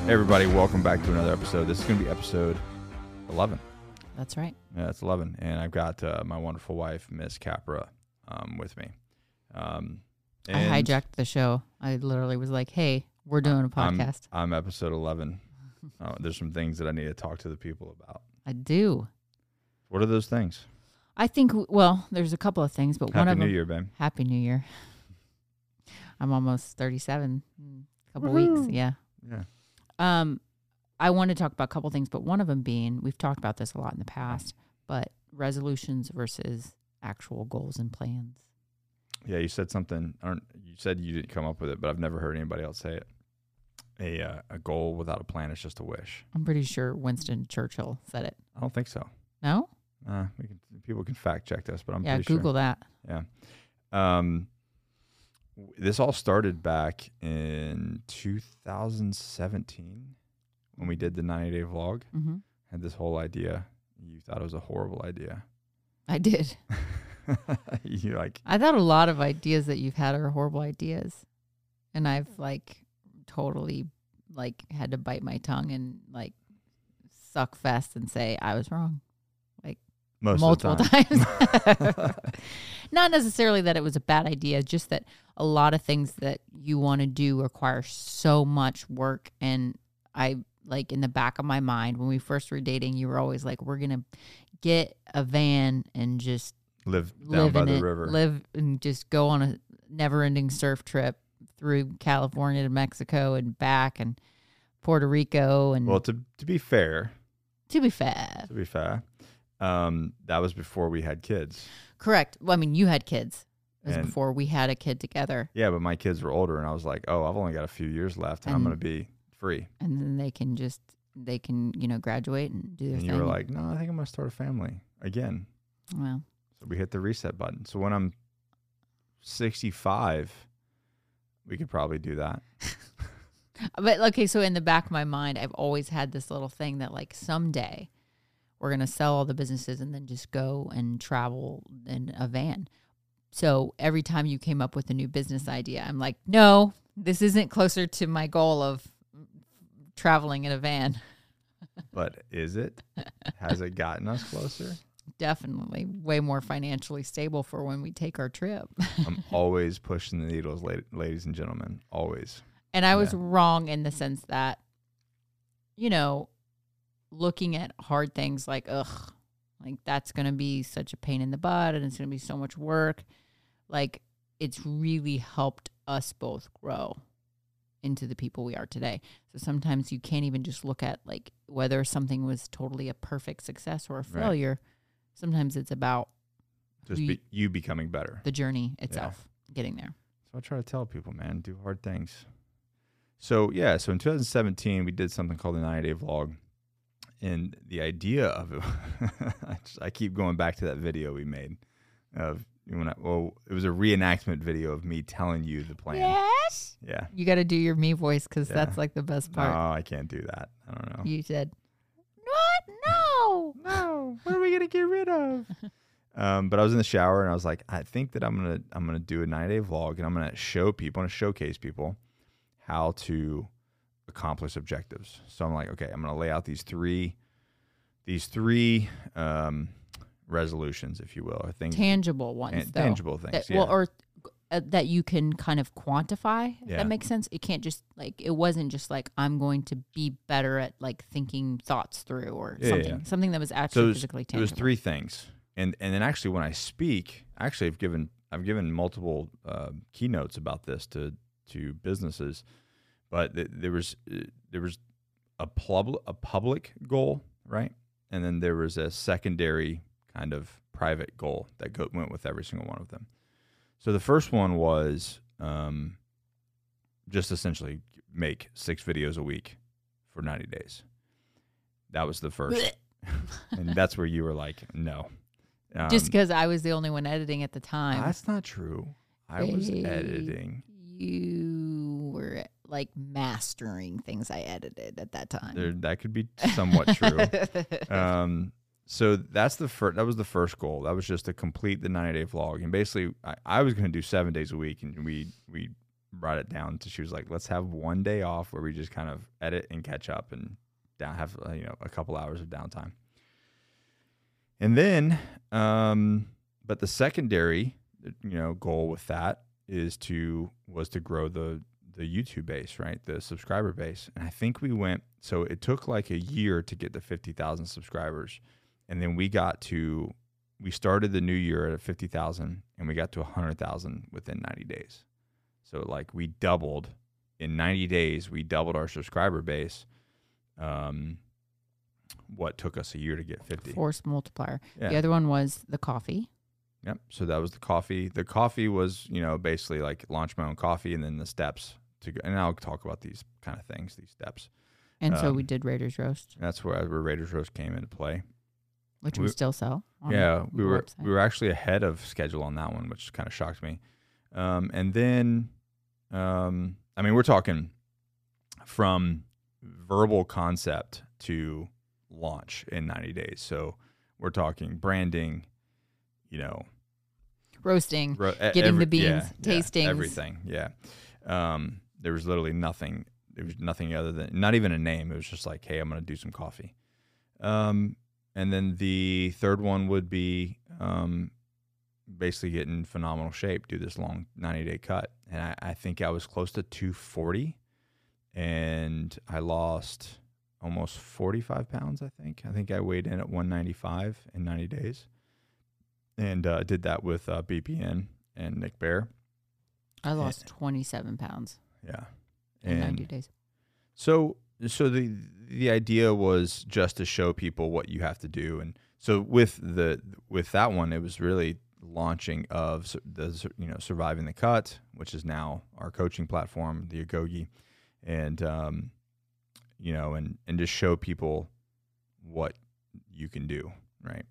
Hey everybody, welcome back to another episode. This is going to be episode 11. That's right. Yeah, it's 11. And I've got my wonderful wife, Miss Capra, with me. And I hijacked the show. I literally was like, hey, we're doing a podcast. I'm episode 11. There's some things that I need to talk to the people about. I do. What are those things? I think, well, there's a couple of things, but one of them. Happy New Year, babe. Happy New Year. I'm almost 37 in a couple weeks. Yeah. Yeah. I want to talk about a couple things, but one of them being, we've talked about this a lot in the past, but resolutions versus actual goals and plans. Yeah, you said something. You said you didn't come up with it, but I've never heard anybody else say it. A goal without a plan is just a wish. I'm pretty sure Winston Churchill said it. I don't think so. No? People can fact check this, but I'm pretty sure. Yeah, Google that. Yeah. This all started back in 2017. When we did the 90-day vlog, had this whole idea. You thought it was a horrible idea. I did. I thought a lot of ideas that you've had are horrible ideas. And I've totally had to bite my tongue and suck fest and say I was wrong. Multiple times. Not necessarily that it was a bad idea, just that a lot of things that you want to do require so much work. And I in the back of my mind, when we first were dating, you were always like, we're going to get a van and just live down by the river and just go on a never ending surf trip through California to Mexico and back and Puerto Rico. And well, to be fair. That was before we had kids. Correct. Well, I mean, you had kids. It was before we had a kid together. Yeah. But my kids were older and I was like, oh, I've only got a few years left and I'm going to be free. And then they can graduate and do their thing. And you were like, no, I think I'm going to start a family again. Wow. So we hit the reset button. So when I'm 65, we could probably do that. But okay. So in the back of my mind, I've always had this little thing that someday we're going to sell all the businesses and then just go and travel in a van. So every time you came up with a new business idea, I'm like, no, this isn't closer to my goal of traveling in a van. But is it? Has it gotten us closer? Definitely. Way more financially stable for when we take our trip. I'm always pushing the needles, ladies and gentlemen. Always. And I was wrong in the sense that, looking at hard things that's going to be such a pain in the butt and it's going to be so much work. It's really helped us both grow into the people we are today. So sometimes you can't even just look at whether something was totally a perfect success or a failure. Right. Sometimes it's about just you becoming better. The journey itself, getting there. So I try to tell people, man, do hard things. So yeah, so in 2017, we did something called the 90-day vlog. And the idea of it, I keep going back to that video we made of it was a reenactment video of me telling you the plan. Yes. Yeah. You got to do your me voice because that's the best part. Oh, I can't do that. I don't know. You said, what? No. No. What are we gonna get rid of? But I was in the shower and I was like, I think that I'm gonna do a 90-day vlog and I'm gonna show people, I'm gonna showcase people how to accomplish objectives. So I'm like, okay, I'm going to lay out these three resolutions, if you will, or things, tangible ones, tangible things, that, well, or that you can kind of quantify. If that makes sense. It can't just it wasn't just I'm going to be better at thinking thoughts through or something that was actually physically tangible. It was three things, and then actually when I speak, actually I've given multiple keynotes about this to businesses. But there was a public goal, right? And then there was a secondary kind of private goal that went with every single one of them. So the first one was just essentially make 6 videos a week for 90 days. That was the first. And that's where you were like, no. Just because I was the only one editing at the time. That's not true. I was editing. You were like mastering things I edited at that time. That could be somewhat true. So that was the first goal. That was just to complete the 90-day vlog. And basically, I was going to do 7 days a week, and we brought it down to, she was like, let's have one day off where we just kind of edit and catch up and have a couple hours of downtime. And then, but the secondary, goal with that was to grow the YouTube base, right? The subscriber base. And I think so it took like a year to get to 50,000 subscribers. And then we started the new year at 50,000 and we got to 100,000 within 90 days. So like we doubled in 90 days, we doubled our subscriber base. What took us a year to get 50? Force multiplier. Yeah. The other one was the coffee. Yep. So that was the coffee. The coffee was, basically like launch my own coffee, and then the steps to go. And I'll talk about these kind of things, these steps. And so we did Raiders Roast. That's where Raiders Roast came into play. Which we still sell. Yeah. We were actually ahead of schedule on that one, which kind of shocked me. And then, we're talking from verbal concept to launch in 90 days. So we're talking branding, roasting, getting the beans, tasting, everything. Yeah. There was literally nothing. There was nothing other than, not even a name. It was just like, hey, I'm going to do some coffee. And then the third one would be, basically get in phenomenal shape, do this long 90-day cut. And I think I was close to 240, and I lost almost 45 pounds, I think. I think I weighed in at 195 in 90 days. And did that with BPN and Nick Bear. I lost 27 pounds. Yeah. In 90 days. So the idea was just to show people what you have to do. And so with that one, it was really launching of the Surviving the Cut, which is now our coaching platform, the Agoge, and and just show people what you can do, right?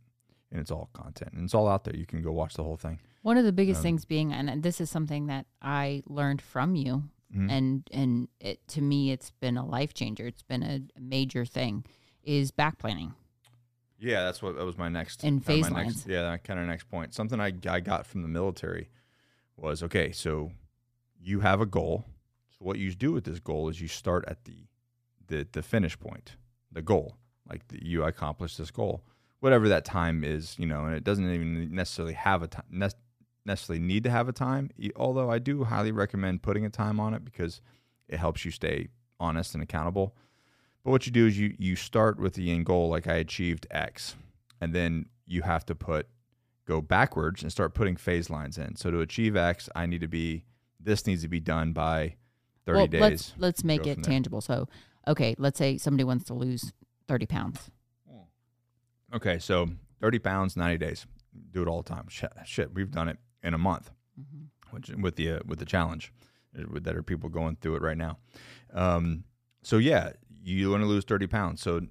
And it's all content, and it's all out there. You can go watch the whole thing. One of the biggest things being, and this is something that I learned from you, mm-hmm. and it, to me, it's been a life changer. It's been a major thing, is back planning. Yeah, that was my next. And phase lines. That kind of next point. Something I got from the military was, okay, so you have a goal. So what you do with this goal is you start at the finish point, the goal. Like you accomplish this goal, whatever that time is, and it doesn't even necessarily have a time, necessarily need to have a time, although I do highly recommend putting a time on it because it helps you stay honest and accountable. But what you do is you start with the end goal, like I achieved X, and then you have to go backwards and start putting phase lines in. So to achieve X, this needs to be done by 30 days. Let's make it tangible. So, okay, let's say somebody wants to lose 30 pounds. Okay, so 30 pounds, 90 days. Do it all the time. Shit, we've done it in a month, mm-hmm. which with the challenge that are people going through it right now. So yeah. You want to lose 30 pounds. So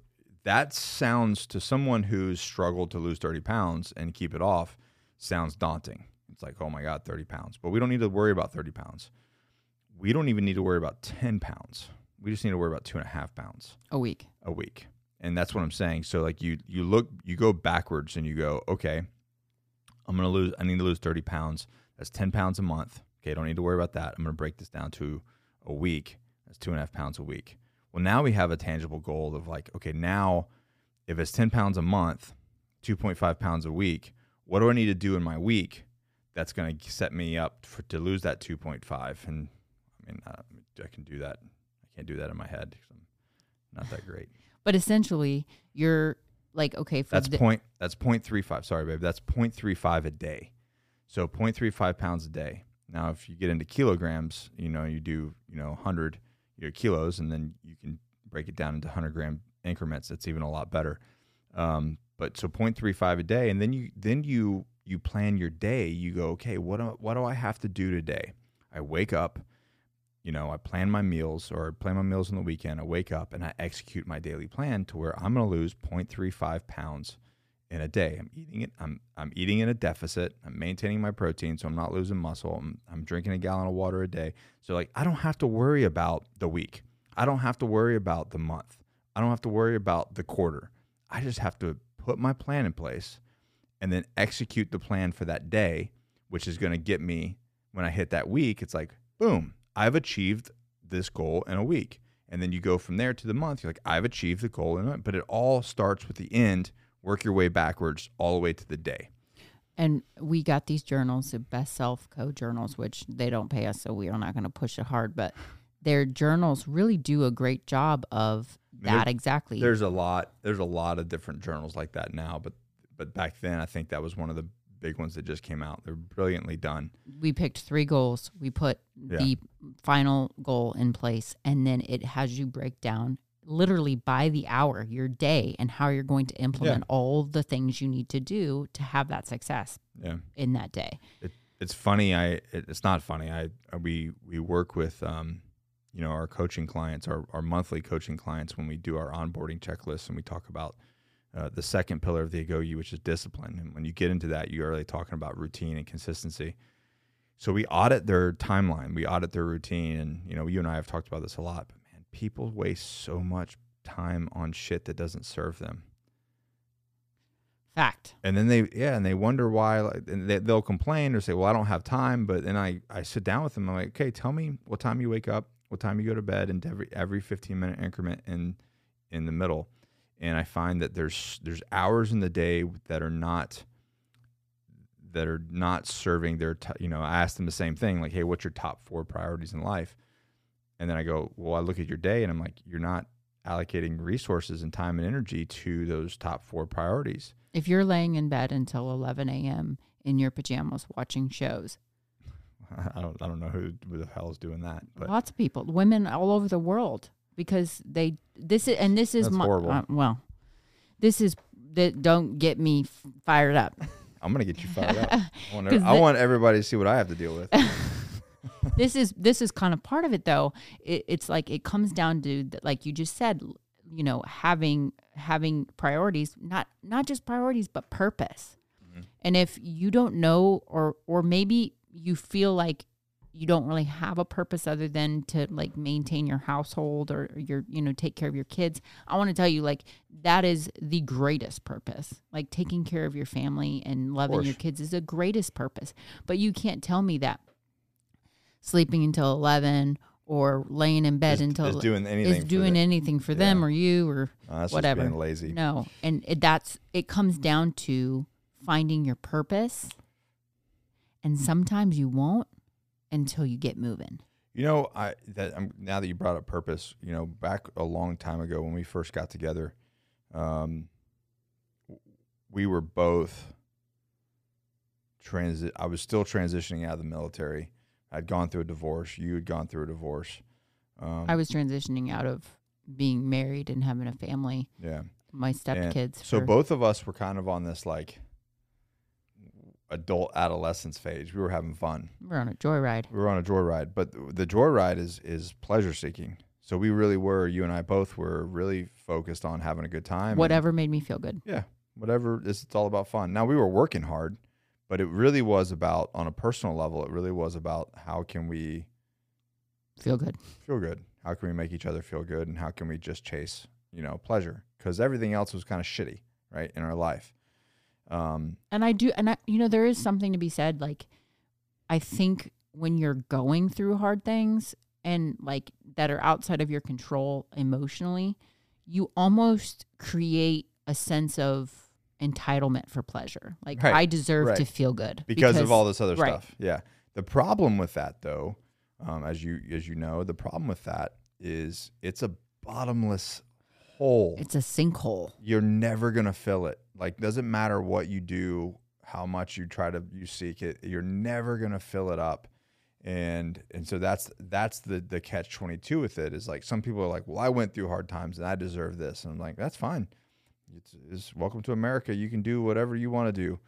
that sounds to someone who's struggled to lose 30 pounds and keep it off, sounds daunting. It's like, oh my God, 30 pounds. But we don't need to worry about 30 pounds. We don't even need to worry about 10 pounds. We just need to worry about 2.5 pounds. A week. And that's what I'm saying. So like you go backwards and you go, okay, I need to lose 30 pounds. That's 10 pounds a month. Okay, don't need to worry about that. I'm going to break this down to a week. That's 2.5 pounds a week. Well, now we have a tangible goal of like, okay, now if it's 10 pounds a month, 2.5 pounds a week, what do I need to do in my week that's going to set me up to lose that 2.5? And I can do that. I can't do that in my head because I'm not that great. But essentially, you're like, okay. That's 0.35. Sorry, babe. That's 0.35 a day. So 0.35 pounds a day. Now, if you get into kilograms, you do, 100 your kilos, and then you can break it down into 100-gram increments. That's even a lot better. But so 0.35 a day, and then you plan your day. You go, okay, what do I have to do today? I wake up, You know, I plan my meals or plan my meals on the weekend. I wake up and I execute my daily plan to where I'm going to lose 0.35 pounds in a day. I'm eating it. I'm eating in a deficit. I'm maintaining my protein, so I'm not losing muscle. I'm drinking a gallon of water a day. So like, I don't have to worry about the week. I don't have to worry about the month. I don't have to worry about the quarter. I just have to put my plan in place and then execute the plan for that day, which is going to get me when I hit that week. It's like, boom, I've achieved this goal in a week. And then you go from there to the month. You're like, I've achieved the goal in a month. But it all starts with the end. Work your way backwards all the way to the day. And we got these journals, the Best Self Co journals, which they don't pay us, so we are not going to push it hard. But their journals really do a great job of that. Exactly. There's a lot of different journals like that now, but back then I think that was one of the big ones that just came out. They're brilliantly done. We picked 3 goals. We put the final goal in place, and then it has you break down literally by the hour, your day, and how you're going to implement all the things you need to do to have that success in that day. It's funny. It's not funny. We work with, you know, our coaching clients, our monthly coaching clients, when we do our onboarding checklist, and we talk about the second pillar of the Agoge, which is discipline. And when you get into that, you're really talking about routine and consistency. So we audit their timeline. We audit their routine. And, you know, you and I have talked about this a lot, but man, people waste so much time on shit that doesn't serve them. Fact. And then they wonder why, like, and they'll complain or say, well, I don't have time. But then I sit down with them. I'm like, okay, tell me what time you wake up, what time you go to bed, and every 15-minute increment in the middle. And I find that there's hours in the day that are not serving their, you know, I ask them the same thing, like, hey, what's your top 4 priorities in life? And then I go, well, I look at your day and I'm like, you're not allocating resources and time and energy to those top 4 priorities. If you're laying in bed until 11 a.m. in your pajamas watching shows. I don't know who the hell is doing that. But lots of people, women all over the world. Because don't get me fired up. I'm going to get you fired up. I want everybody to see what I have to deal with. This is kind of part of it though. It's like, it comes down to, like you just said, you know, having priorities, not just priorities, but purpose. Mm-hmm. And if you don't know, or maybe you feel like you don't really have a purpose other than to like maintain your household or your, you know, take care of your kids. I want to tell you, like, that is the greatest purpose. Like, taking care of your family and loving your kids is the greatest purpose. But you can't tell me that sleeping until 11 or laying in bed is doing anything for them or you or whatever. Just being lazy. No. And it comes down to finding your purpose. And sometimes you won't, until you get moving. You know, now that you brought up purpose, you know, back a long time ago when we first got together, we were both I was still transitioning out of the military. I'd gone through a divorce. You had gone through a divorce. I was transitioning out of being married and having a family. Yeah. My stepkids. So both of us were kind of on this, like, adult adolescence phase. We were having fun. We were on a joyride, but the joyride is pleasure seeking. So we really were, you and I both were really focused on having a good time. Whatever made me feel good. Yeah. Whatever. It's all about fun. Now, we were working hard, but it really was about, on a personal level, it really was about how can we feel good. How can we make each other feel good, and how can we just chase, you know, pleasure? Because everything else was kind of shitty, right, in our life. And you know, there is something to be said. Like, I think when you're going through hard things and like that are outside of your control emotionally, you almost create a sense of entitlement for pleasure. Like, right. I deserve to feel good because of all this other stuff. Yeah. The problem with that though, as you know, the problem with that is it's a bottomless hole. It's a sinkhole. You're never going to fill it. Like, doesn't matter what you do, how much you try to, you seek it, you're never going to fill it up. And so that's the catch-22 with it, is like, some people are like, well, I went through hard times and I deserve this. And I'm like, that's fine. It's welcome to America. You can do whatever you want to do.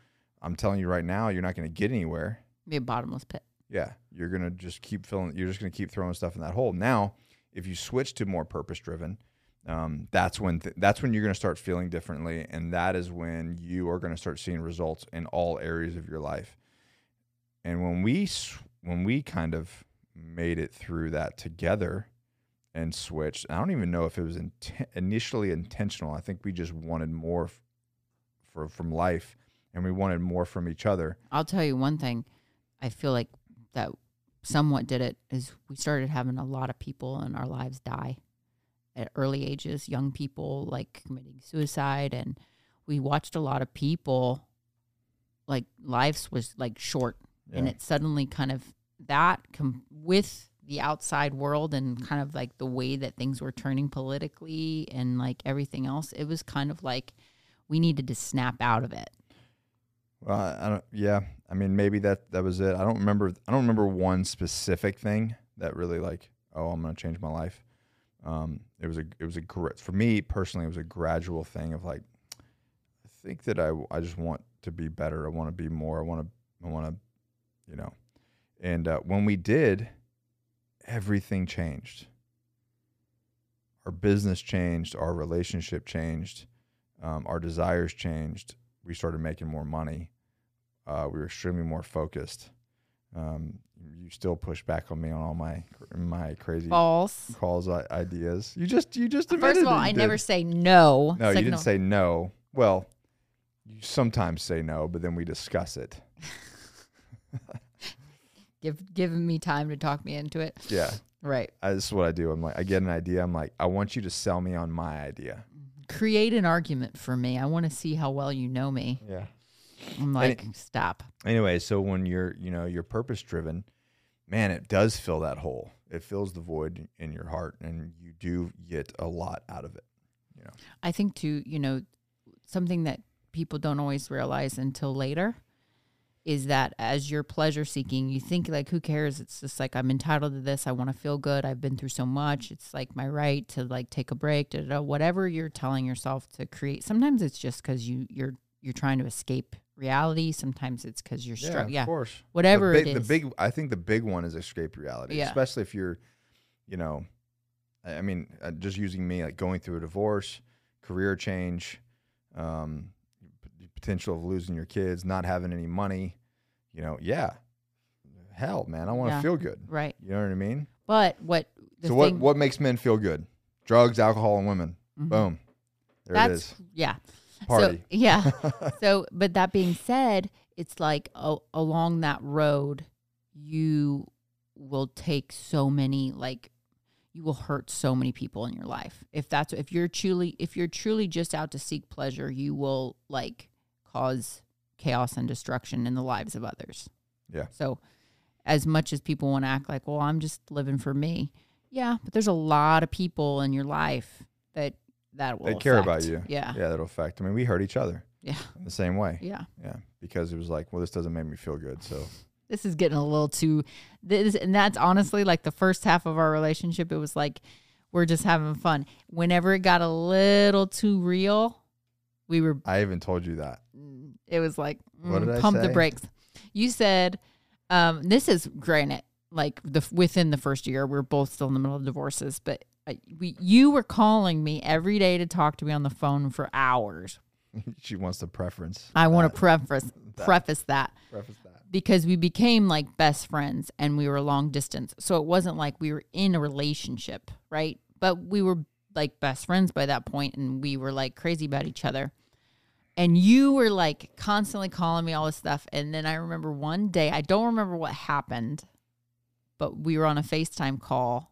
I'm telling you right now, you're not going to get anywhere. It'd be a bottomless pit. Yeah, you're going to just keep filling. You're just going to keep throwing stuff in that hole. Now, if you switch to more purpose-driven, that's when you're going to start feeling differently, and that is when you are going to start seeing results in all areas of your life. And when we kind of made it through that together and switched, I don't even know if it was initially intentional. I think we just wanted more from life, and we wanted more from each other. I'll tell you one thing. I feel like that somewhat did it is we started having a lot of people in our lives die at early ages, young people like committing suicide. And we watched a lot of people, like lives was like short. Yeah. And it suddenly kind of that with the outside world and kind of like the way that things were turning politically and like everything else, it was kind of like we needed to snap out of it. Well, I mean, maybe that was it. I don't remember one specific thing that really like, oh, I'm going to change my life. For me personally, it was a gradual thing of like, I think that I just want to be better. I want to be more. I want to, you know, and when we did, everything changed. Our business changed. Our relationship changed. Our desires changed. We started making more money. We were extremely more focused. You still push back on me on all my crazy false ideas. You just admitted. First of all, I never say no. No, you didn't say no. Well, you sometimes say no, but then we discuss it. Giving me time to talk me into it. Yeah. Right. This is what I do. I'm like, I get an idea. I'm like, I want you to sell me on my idea. Create an argument for me. I want to see how well you know me. Yeah. I'm like, stop. Anyway, so when you're purpose driven, man, it does fill that hole. It fills the void in your heart, and you do get a lot out of it. You know, I think too, you know, something that people don't always realize until later is that as you're pleasure seeking, you think like, who cares? It's just like, I'm entitled to this. I want to feel good. I've been through so much. It's like my right to like take a break, whatever you're telling yourself to create. Sometimes it's just because you're trying to escape reality. Sometimes it's because you're struggling. Yeah, of course. Whatever it is. I think the big one is escape reality, yeah. Especially if you're, you know, I mean, just using me, like going through a divorce, career change, potential of losing your kids, not having any money, you know, yeah. Hell, man, I want to feel good. Right. You know what I mean? But what makes men feel good? Drugs, alcohol, and women. Mm-hmm. Boom. That's it is. Yeah. Party. So, yeah. But that being said, it's like along that road, you will take so many, like, you will hurt so many people in your life. If you're truly just out to seek pleasure, you will like cause chaos and destruction in the lives of others. Yeah. So as much as people want to act like, well, I'm just living for me. Yeah. But there's a lot of people in your life that will affect. They care about you. Yeah. Yeah. That'll affect. I mean, we hurt each other. Yeah. In the same way. Yeah. Yeah. Because it was like, well, this doesn't make me feel good. So. This is getting a little too this, and that's honestly like the first half of our relationship. It was like we're just having fun. Whenever it got a little too real, we were. I even told you that. It was like pump the brakes. You said, "This is granted." Like within the first year, we're both still in the middle of divorces, but you were calling me every day to talk to me on the phone for hours. She wants the preference. I want to preface that. Because we became like best friends and we were long distance. So it wasn't like we were in a relationship, right? But we were like best friends by that point, and we were like crazy about each other. And you were like constantly calling me all this stuff. And then I remember one day, I don't remember what happened, but we were on a FaceTime call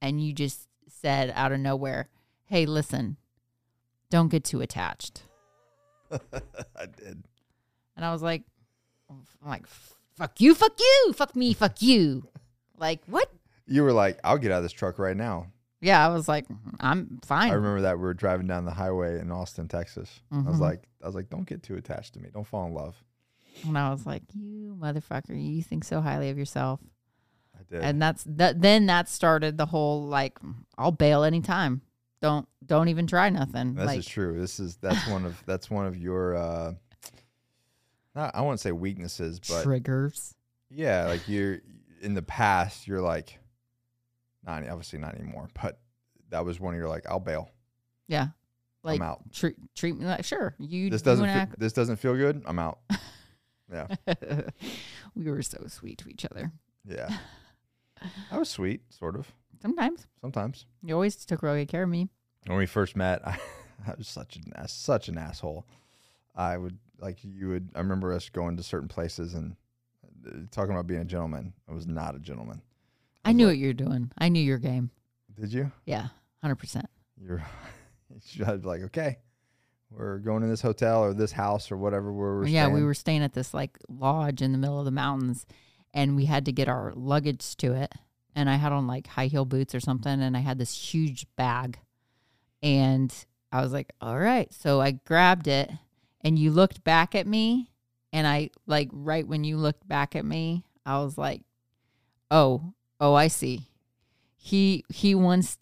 and you just said out of nowhere, "Hey, listen, don't get too attached." I did. And I was like, fuck you, fuck me, fuck you. Like, what? You were like, "I'll get out of this truck right now." Yeah, I was like, "I'm fine." I remember that we were driving down the highway in Austin, Texas. Mm-hmm. I was like, "Don't get too attached to me. Don't fall in love." And I was like, "You motherfucker, you think so highly of yourself." I did. And that started the whole like, I'll bail anytime. Don't even try nothing. This is true. That's one of your I wouldn't say weaknesses, but triggers. Yeah, like you're in the past, you're like, not obviously not anymore, but that was when you're like, I'll bail. Yeah, like I'm out. Treat me like sure. You this doesn't feel good. I'm out. Yeah, we were so sweet to each other. Yeah, I was sweet, sort of. Sometimes. You always took really good care of me. When we first met, I was such an asshole. I remember us going to certain places and talking about being a gentleman. I was not a gentleman. I knew what you were doing. I knew your game. Did you? Yeah, 100%. I'd be like, okay, we're going to this hotel or this house or whatever where we're staying. Yeah, we were staying at this like lodge in the middle of the mountains, and we had to get our luggage to it. And I had on like high heel boots or something, and I had this huge bag. And I was like, all right. So I grabbed it, and you looked back at me. And I, like, right when you looked back at me, I was like, oh, I see. He wants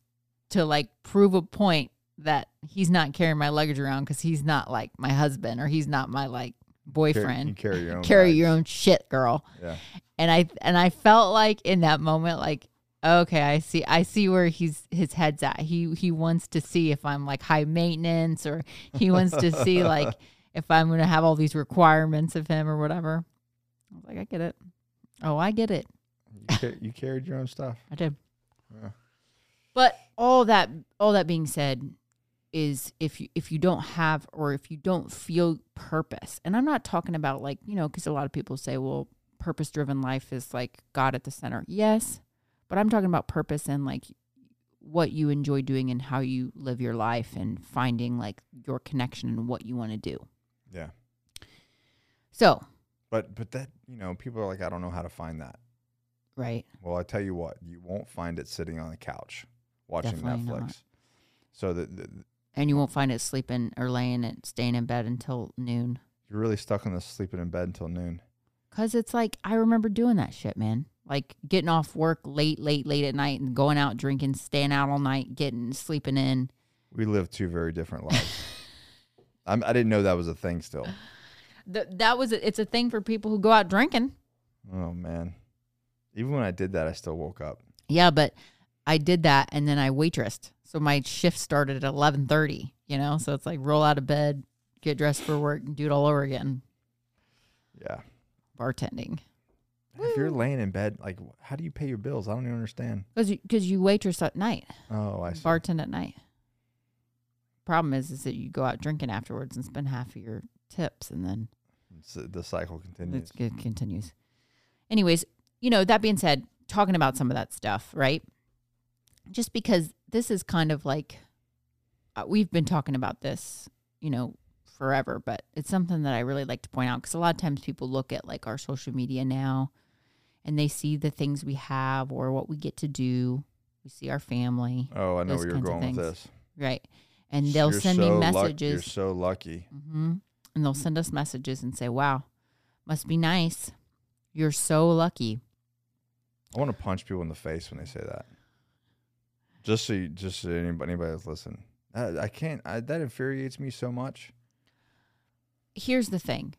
to, like, prove a point that he's not carrying my luggage around because he's not, like, my husband or he's not my, like, boyfriend. Carry your own shit, girl. Yeah. And I felt like in that moment, like, okay, I see where his head's at. He wants to see if I'm, like, high maintenance, or he wants to see, like, if I'm going to have all these requirements of him or whatever. I was like, I get it. Oh, I get it. You carried your own stuff. I did. Yeah. But all that being said is if you don't have, or if you don't feel purpose, and I'm not talking about like, you know, because a lot of people say, well, purpose-driven life is like God at the center. Yes, but I'm talking about purpose and like what you enjoy doing and how you live your life and finding like your connection and what you want to do. Yeah. So. But that, you know, people are like, I don't know how to find that. Right. Well, I tell you what, you won't find it sitting on the couch watching Definitely Netflix. Not. So and you won't find it sleeping or staying in bed until noon. You're really stuck on this sleeping in bed until noon. Because it's like, I remember doing that shit, man. Like getting off work late at night and going out drinking, staying out all night, sleeping in. We lived two very different lives. I didn't know that was a thing still. It's a thing for people who go out drinking. Oh, man. Even when I did that, I still woke up. Yeah, but I did that, and then I waitressed. So my shift started at 11:30, you know? So it's like roll out of bed, get dressed for work, and do it all over again. Yeah. Bartending. If Woo. You're laying in bed, like, how do you pay your bills? I don't even understand. Because you waitress at night. Oh, I see. Bartend at night. Problem is that you go out drinking afterwards and spend half of your tips, and then... So the cycle continues. It continues. Anyways... You know, that being said, talking about some of that stuff, right? Just because this is kind of like, we've been talking about this, you know, forever, but it's something that I really like to point out because a lot of times people look at like our social media now and they see the things we have or what we get to do. We see our family. Oh, I know where you're going with this. Right. And they'll send me messages. You're so lucky. Mm-hmm. And they'll send us messages and say, wow, must be nice. You're so lucky. I want to punch people in the face when they say that. Just so anybody that's listening, I can't. That infuriates me so much. Here's the thing.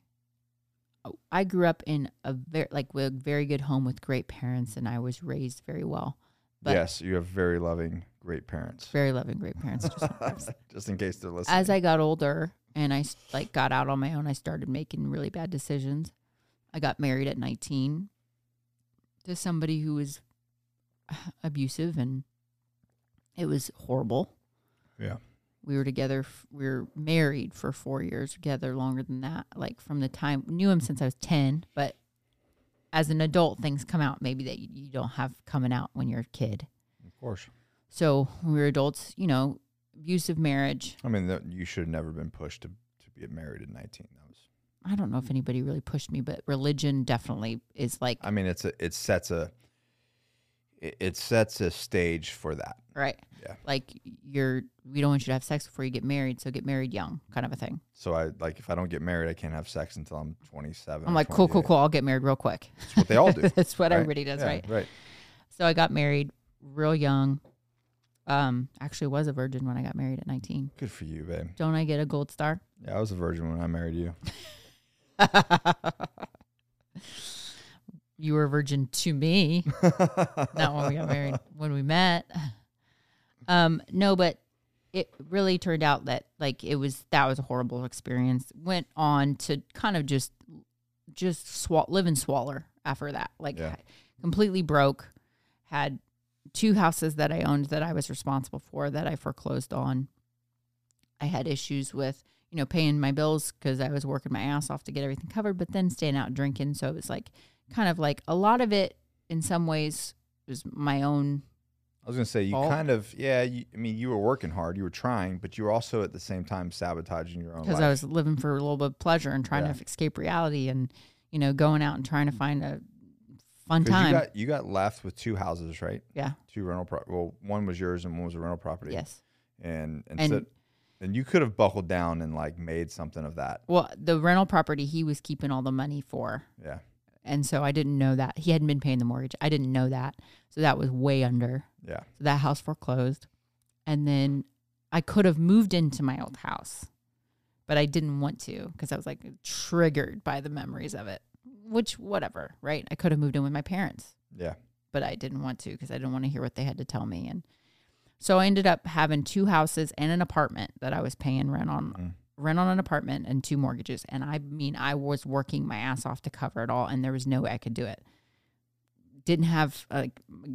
I grew up in a very good home with great parents, and I was raised very well. But yes, you have very loving, great parents. Very loving, great parents. Just in case they're listening. As I got older and I like got out on my own, I started making really bad decisions. I got married at 19 to somebody who was abusive, and it was horrible. Yeah. We were together. We were married for 4 years, together longer than that. Like from the time, knew him since I was 10, but as an adult, things come out maybe that you don't have coming out when you're a kid. Of course. So when we were adults, you know, abusive marriage. I mean, you should have never been pushed to get married at 19. That was... I don't know if anybody really pushed me, but religion definitely is like. I mean, it sets a stage for that, right? Yeah, like we don't want you to have sex before you get married, so get married young, kind of a thing. So I like if I don't get married, I can't have sex until I'm 27. I'm like, cool. I'll get married real quick. That's what they all do. That's what everybody does, right? Right. So I got married real young. Actually was a virgin when I got married at 19. Good for you, babe. Don't I get a gold star? Yeah, I was a virgin when I married you. you were a virgin to me. Not when we got married, when we met. No, but it really turned out that like that was a horrible experience. Went on to kind of just live and swaller after that. Like completely broke, had 2 houses that I owned that I was responsible for that I foreclosed on. I had issues with, you know, paying my bills because I was working my ass off to get everything covered, but then staying out drinking. So it was like kind of like a lot of it in some ways was my own. I was going to say, you kind of, I mean, you were working hard, you were trying, but you were also at the same time sabotaging your own life. Because I was living for a little bit of pleasure and trying to escape reality and, you know, going out and trying to find a fun time. You got left with 2 houses, right? Yeah. 2 rental properties. Well, one was yours and one was a rental property. Yes. And you could have buckled down and like made something of that. Well, the rental property he was keeping all the money for. Yeah. And so I didn't know that. He hadn't been paying the mortgage. I didn't know that. So that was way under. Yeah. So that house foreclosed. And then I could have moved into my old house, but I didn't want to because I was like triggered by the memories of it, which whatever, right? I could have moved in with my parents. Yeah. But I didn't want to because I didn't want to hear what they had to tell me. And so I ended up having 2 houses and an apartment that I was paying rent on. Mm-hmm. Rent on an apartment and 2 mortgages. And I mean, I was working my ass off to cover it all, and there was no way I could do it. Didn't have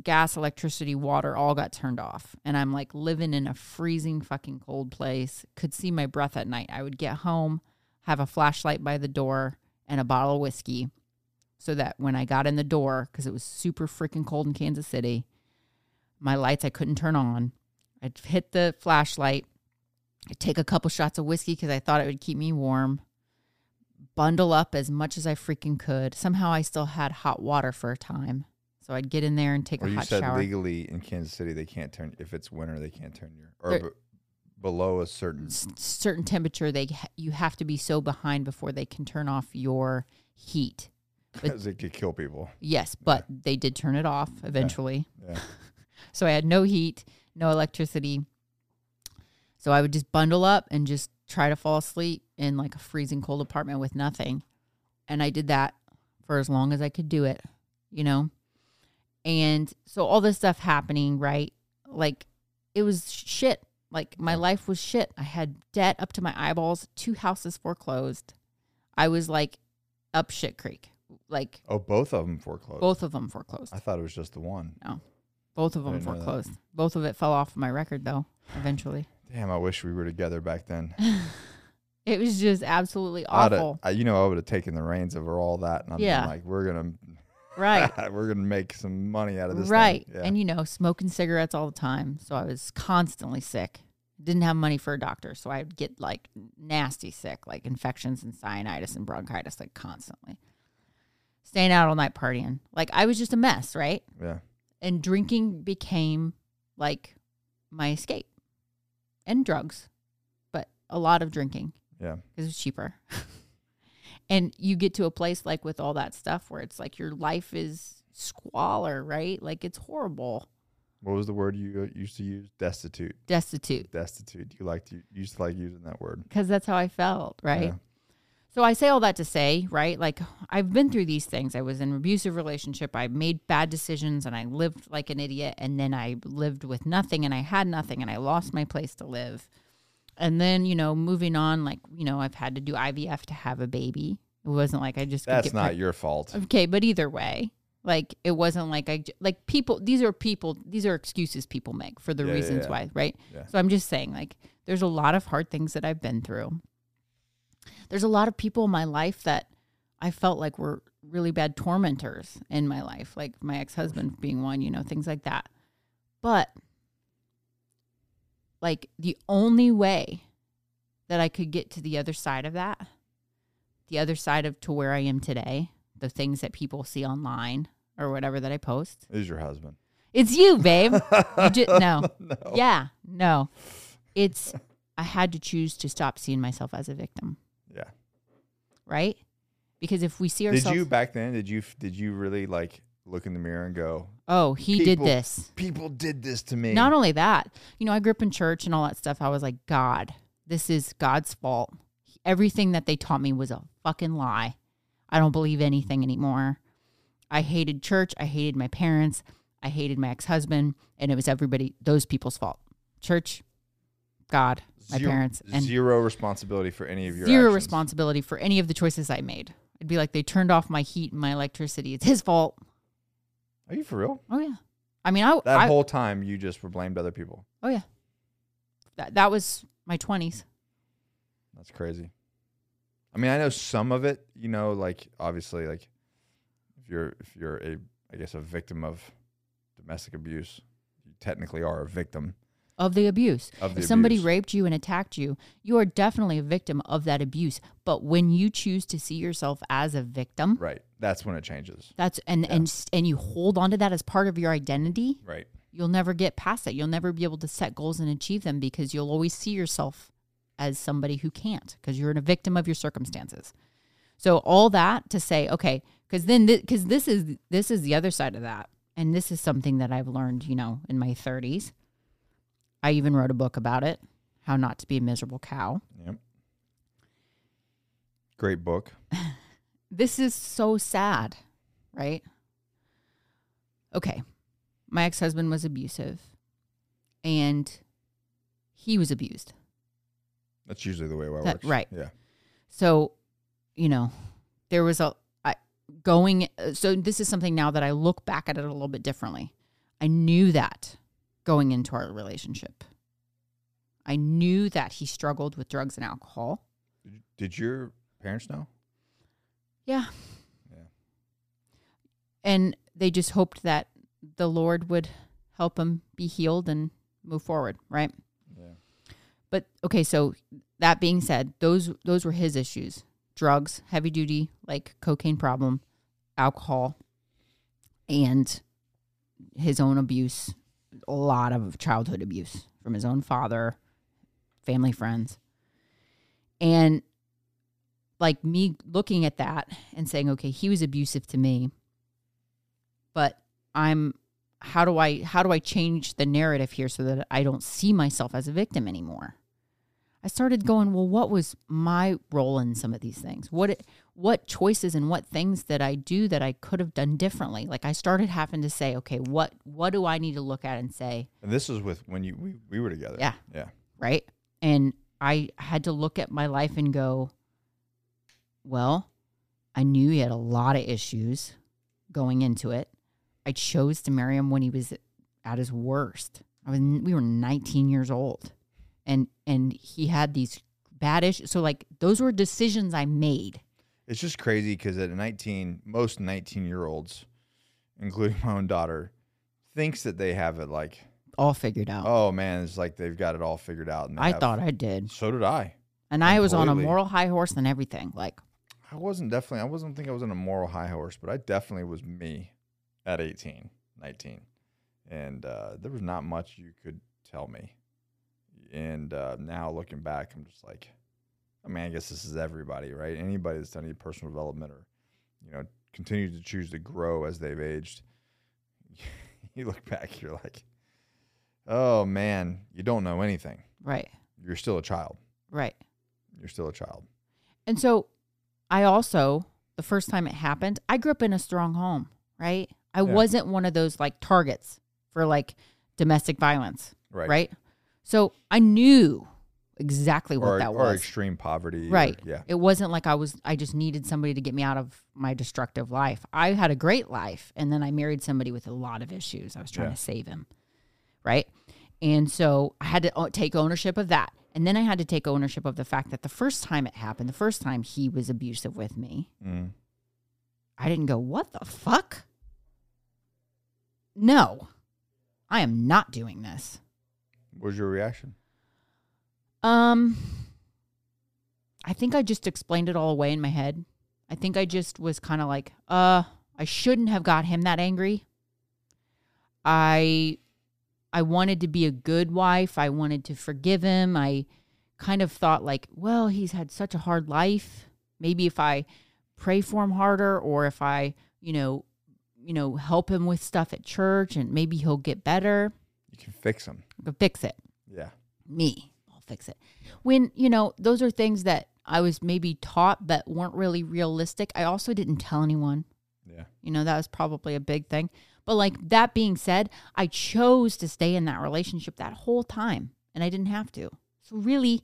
gas, electricity, water, all got turned off. And I'm like living in a freezing fucking cold place. Could see my breath at night. I would get home, have a flashlight by the door and a bottle of whiskey so that when I got in the door, because it was super freaking cold in Kansas City, my lights I couldn't turn on. I'd hit the flashlight. I'd take a couple shots of whiskey because I thought it would keep me warm. Bundle up as much as I freaking could. Somehow I still had hot water for a time. So I'd get in there and take a hot shower. You said legally in Kansas City, they can't turn, if it's winter, they can't turn your, or below a certain temperature, you have to be so behind before they can turn off your heat. Because it could kill people. Yes, but they did turn it off eventually. Yeah. Yeah. So I had no heat, no electricicity. So I would just bundle up and just try to fall asleep in like a freezing cold apartment with nothing. And I did that for as long as I could do it, you know? And so all this stuff happening, right? Like it was shit. Like my life was shit. I had debt up to my eyeballs, 2 houses foreclosed. I was like up shit creek. Like, oh, both of them foreclosed. Both of them foreclosed. I thought it was just the one. No, both of them foreclosed. Both of it fell off my record though, eventually. Damn, I wish we were together back then. It was just absolutely awful. You know, I would have taken the reins over all that. And I'm like, we're going to make some money out of this. Right. Yeah. And, you know, smoking cigarettes all the time. So I was constantly sick. Didn't have money for a doctor. So I would get like nasty sick, like infections and sinusitis and bronchitis, like constantly. Staying out all night partying. Like I was just a mess, right? Yeah. And drinking became like my escape. And drugs, but a lot of drinking. Yeah. Because it's cheaper. And you get to a place like with all that stuff where it's like your life is squalor, right? Like it's horrible. What was the word you used to use? Destitute. Destitute. Destitute. You used to like using that word. Because that's how I felt, right? Yeah. So I say all that to say, right? Like I've been through these things. I was in an abusive relationship. I made bad decisions and I lived like an idiot. And then I lived with nothing and I had nothing and I lost my place to live. And then, you know, moving on, like, you know, I've had to do IVF to have a baby. It wasn't like I just. That's not your fault. Okay. But either way, like it wasn't like these are excuses people make for the reasons why. Right. Yeah. So I'm just saying like, there's a lot of hard things that I've been through. There's a lot of people in my life that I felt like were really bad tormentors in my life, like my ex-husband being one, you know, things like that. But like the only way that I could get to the other side of that, the other side of to where I am today, the things that people see online or whatever that I post. Is your husband. It's you, babe. You just, no. Yeah, no. It's I had to choose to stop seeing myself as a victim. Yeah. Right? Because if we see ourselves. Did you back then, did you really like look in the mirror and go, oh, he did this. People did this to me. Not only that, you know, I grew up in church and all that stuff. I was like, God, this is God's fault. Everything that they taught me was a fucking lie. I don't believe anything anymore. I hated church. I hated my parents. I hated my ex-husband. And it was everybody, those people's fault. Church, God, my parents. And zero responsibility for any of your actions. Zero responsibility for any of the choices I made. It'd be like they turned off my heat and my electricity. It's his fault. Are you for real? Oh, yeah. I mean, that whole time you just were blamed other people. Oh, yeah. That was my 20s. That's crazy. I mean, I know some of it, you know, like obviously like if you're I guess a victim of domestic abuse, you technically are a victim of the abuse. If somebody raped you and attacked you, you are definitely a victim of that abuse. But when you choose to see yourself as a victim, right, that's when it changes. And you hold on to that as part of your identity. Right. You'll never get past that. You'll never be able to set goals and achieve them because you'll always see yourself as somebody who can't, because you're a victim of your circumstances. So all that to say, okay, because this is the other side of that. And this is something that I've learned, you know, in my 30s. I even wrote a book about it, How Not to Be a Miserable Cow. Yep. Great book. This is so sad, right? Okay. My ex-husband was abusive and he was abused. That's usually the way it works. Right. Yeah. So, you know, there was so this is something now that I look back at it a little bit differently. I knew that going into our relationship. I knew that he struggled with drugs and alcohol. Did your parents know? Yeah. Yeah. And they just hoped that the Lord would help him be healed and move forward, right? But, okay, so that being said, those were his issues. Drugs, heavy duty, like cocaine problem, alcohol, and his own abuse, a lot of childhood abuse from his own father, family, friends. And, like, me looking at that and saying, okay, he was abusive to me, but how do I change the narrative here so that I don't see myself as a victim anymore? I started going, well, what was my role in some of these things? What choices and what things did I do that I could have done differently? Like I started having to say, okay, what do I need to look at and say? And this is with when we were together. Yeah. Yeah. Right. And I had to look at my life and go, well, I knew he had a lot of issues going into it. I chose to marry him when he was at his worst. We were 19 years old, and he had these bad issues. So like those were decisions I made. It's just crazy because at 19, most 19-year-olds, including my own daughter, thinks that they have it like all figured out. Oh man, it's like they've got it all figured out. And I thought I did. So did I. And completely. I was on a moral high horse and everything. Like I wasn't I was on a moral high horse, but I definitely was me. At 18, 19, and there was not much you could tell me. And now looking back, I'm just like, I mean, I guess this is everybody, right? Anybody that's done any personal development or, you know, continued to choose to grow as they've aged, you look back, you're like, oh, man, you don't know anything. Right. You're still a child. Right. You're still a child. And so I also, the first time it happened, I grew up in a strong home, right? I wasn't one of those like targets for like domestic violence, right? So I knew exactly what that was. Or extreme poverty. Right. Or, yeah. It wasn't like I just needed somebody to get me out of my destructive life. I had a great life. And then I married somebody with a lot of issues. I was trying to save him. Right. And so I had to take ownership of that. And then I had to take ownership of the fact that the first time it happened, the first time he was abusive with me, I didn't go, what the fuck? No, I am not doing this. What was your reaction? I think I just explained it all away in my head. I think I just was kind of like, I shouldn't have got him that angry. I wanted to be a good wife. I wanted to forgive him. I kind of thought like, well, he's had such a hard life. Maybe if I pray for him harder, or if I, you know, help him with stuff at church and maybe he'll get better. You can fix him. But fix it. Yeah. Me. I'll fix it. When, you know, those are things that I was maybe taught but weren't really realistic. I also didn't tell anyone. Yeah. You know, that was probably a big thing. But like that being said, I chose to stay in that relationship that whole time and I didn't have to. So really,